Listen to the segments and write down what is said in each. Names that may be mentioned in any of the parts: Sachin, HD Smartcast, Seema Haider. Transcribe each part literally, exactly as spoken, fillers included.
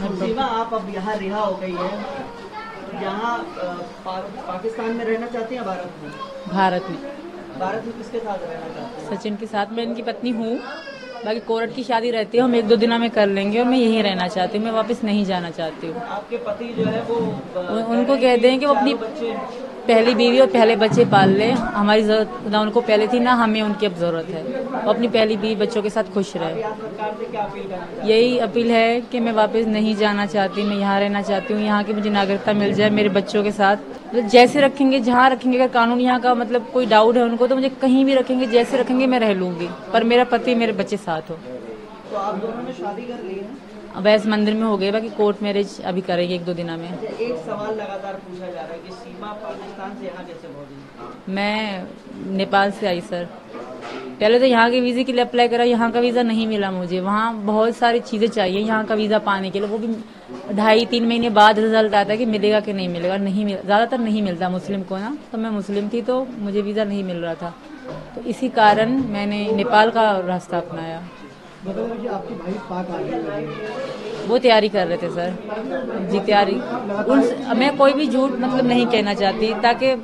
सीमा, आप अब यहाँ रिहा हो गई है, यहाँ पाकिस्तान में रहना चाहती हैं भारत में? भारत में भारत में किसके साथ रहना चाहती हैं? सचिन के साथ। मैं इनकी पत्नी हूँ, बाकी कोर्ट की शादी रहती है, हम एक दो दिन में कर लेंगे और मैं यहीं रहना चाहती हूँ, मैं वापस नहीं जाना चाहती हूँ। आपके पति जो है वो उनको कह दें कि वो अपनी पहली बीवी और पहले बच्चे पाल लें, हमारी जरूरत ना उनको पहले थी ना हमें उनकी अब ज़रूरत है, वो अपनी पहली बीवी बच्चों के साथ खुश रहे। यही अपील है कि मैं वापस नहीं जाना चाहती, मैं यहाँ रहना चाहती हूँ, यहाँ की मुझे नागरिकता मिल जाए मेरे बच्चों के साथ। जैसे रखेंगे जहाँ रखेंगे, अगर कानून यहाँ का मतलब कोई डाउट है उनको तो मुझे कहीं भी रखेंगे, जैसे रखेंगे मैं रह लूंगी, पर मेरा पति मेरे बच्चे साथ हो। तो आप दोनों ने शादी कर ली है? अब ऐसे मंदिर में हो गए, बाकी कोर्ट मैरिज अभी करेंगे एक दो दिन में। एक सवाल लगातार पूछा जा रहा है कि सीमा पाकिस्तान से यहाँ कैसे पहुंची? मैं नेपाल से आई सर, पहले तो यहाँ के वीज़े के लिए अप्लाई करा, यहाँ का वीज़ा नहीं मिला मुझे, वहाँ बहुत सारी चीज़ें चाहिए यहाँ का वीज़ा पाने के लिए, वो भी ढाई तीन महीने बाद रिजल्ट आता है कि मिलेगा कि नहीं मिलेगा। नहीं मिला, ज़्यादातर नहीं मिलता मुस्लिम को ना, तो मैं मुस्लिम थी तो मुझे वीज़ा नहीं मिल रहा था, तो इसी कारण मैंने नेपाल का रास्ता अपनाया। आपके भाई पाक आ गए, वो तैयारी कर रहे थे सर जी, तैयारी उन मैं कोई भी झूठ मतलब नहीं कहना चाहती, ताकि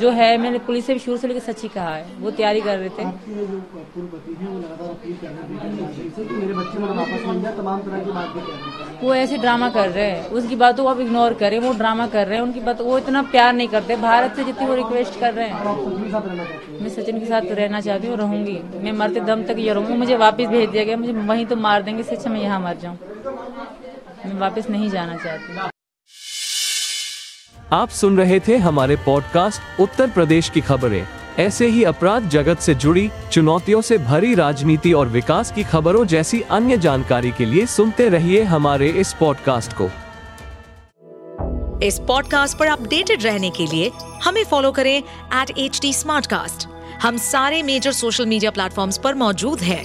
जो है मैंने पुलिस से भी शुरू से लेकर सच्ची कहा है, वो तैयारी कर रहे थे। वो ऐसे ड्रामा कर रहे हैं, उसकी बातों को आप इग्नोर करें, वो ड्रामा कर रहे हैं, उनकी बात वो इतना प्यार नहीं करते भारत से जितनी वो रिक्वेस्ट कर रहे हैं। मैं सचिन के साथ रहना चाहती हूँ, रहूँगी, मैं मरते दम तक ये रहूँगी। मुझे वापस भेज दिया गया, मुझे वहीं तो मार देंगे, सच में यहाँ मर जाऊँ, मैं वापस नहीं जाना चाहती। आप सुन रहे थे हमारे पॉडकास्ट उत्तर प्रदेश की खबरें। ऐसे ही अपराध जगत से जुड़ी, चुनौतियों से भरी राजनीति और विकास की खबरों जैसी अन्य जानकारी के लिए सुनते रहिए हमारे इस पॉडकास्ट को। इस पॉडकास्ट पर अपडेटेड रहने के लिए हमें फॉलो करें एट एच डी स्मार्टकास्ट। हम सारे मेजर सोशल मीडिया प्लेटफॉर्म्स पर मौजूद हैं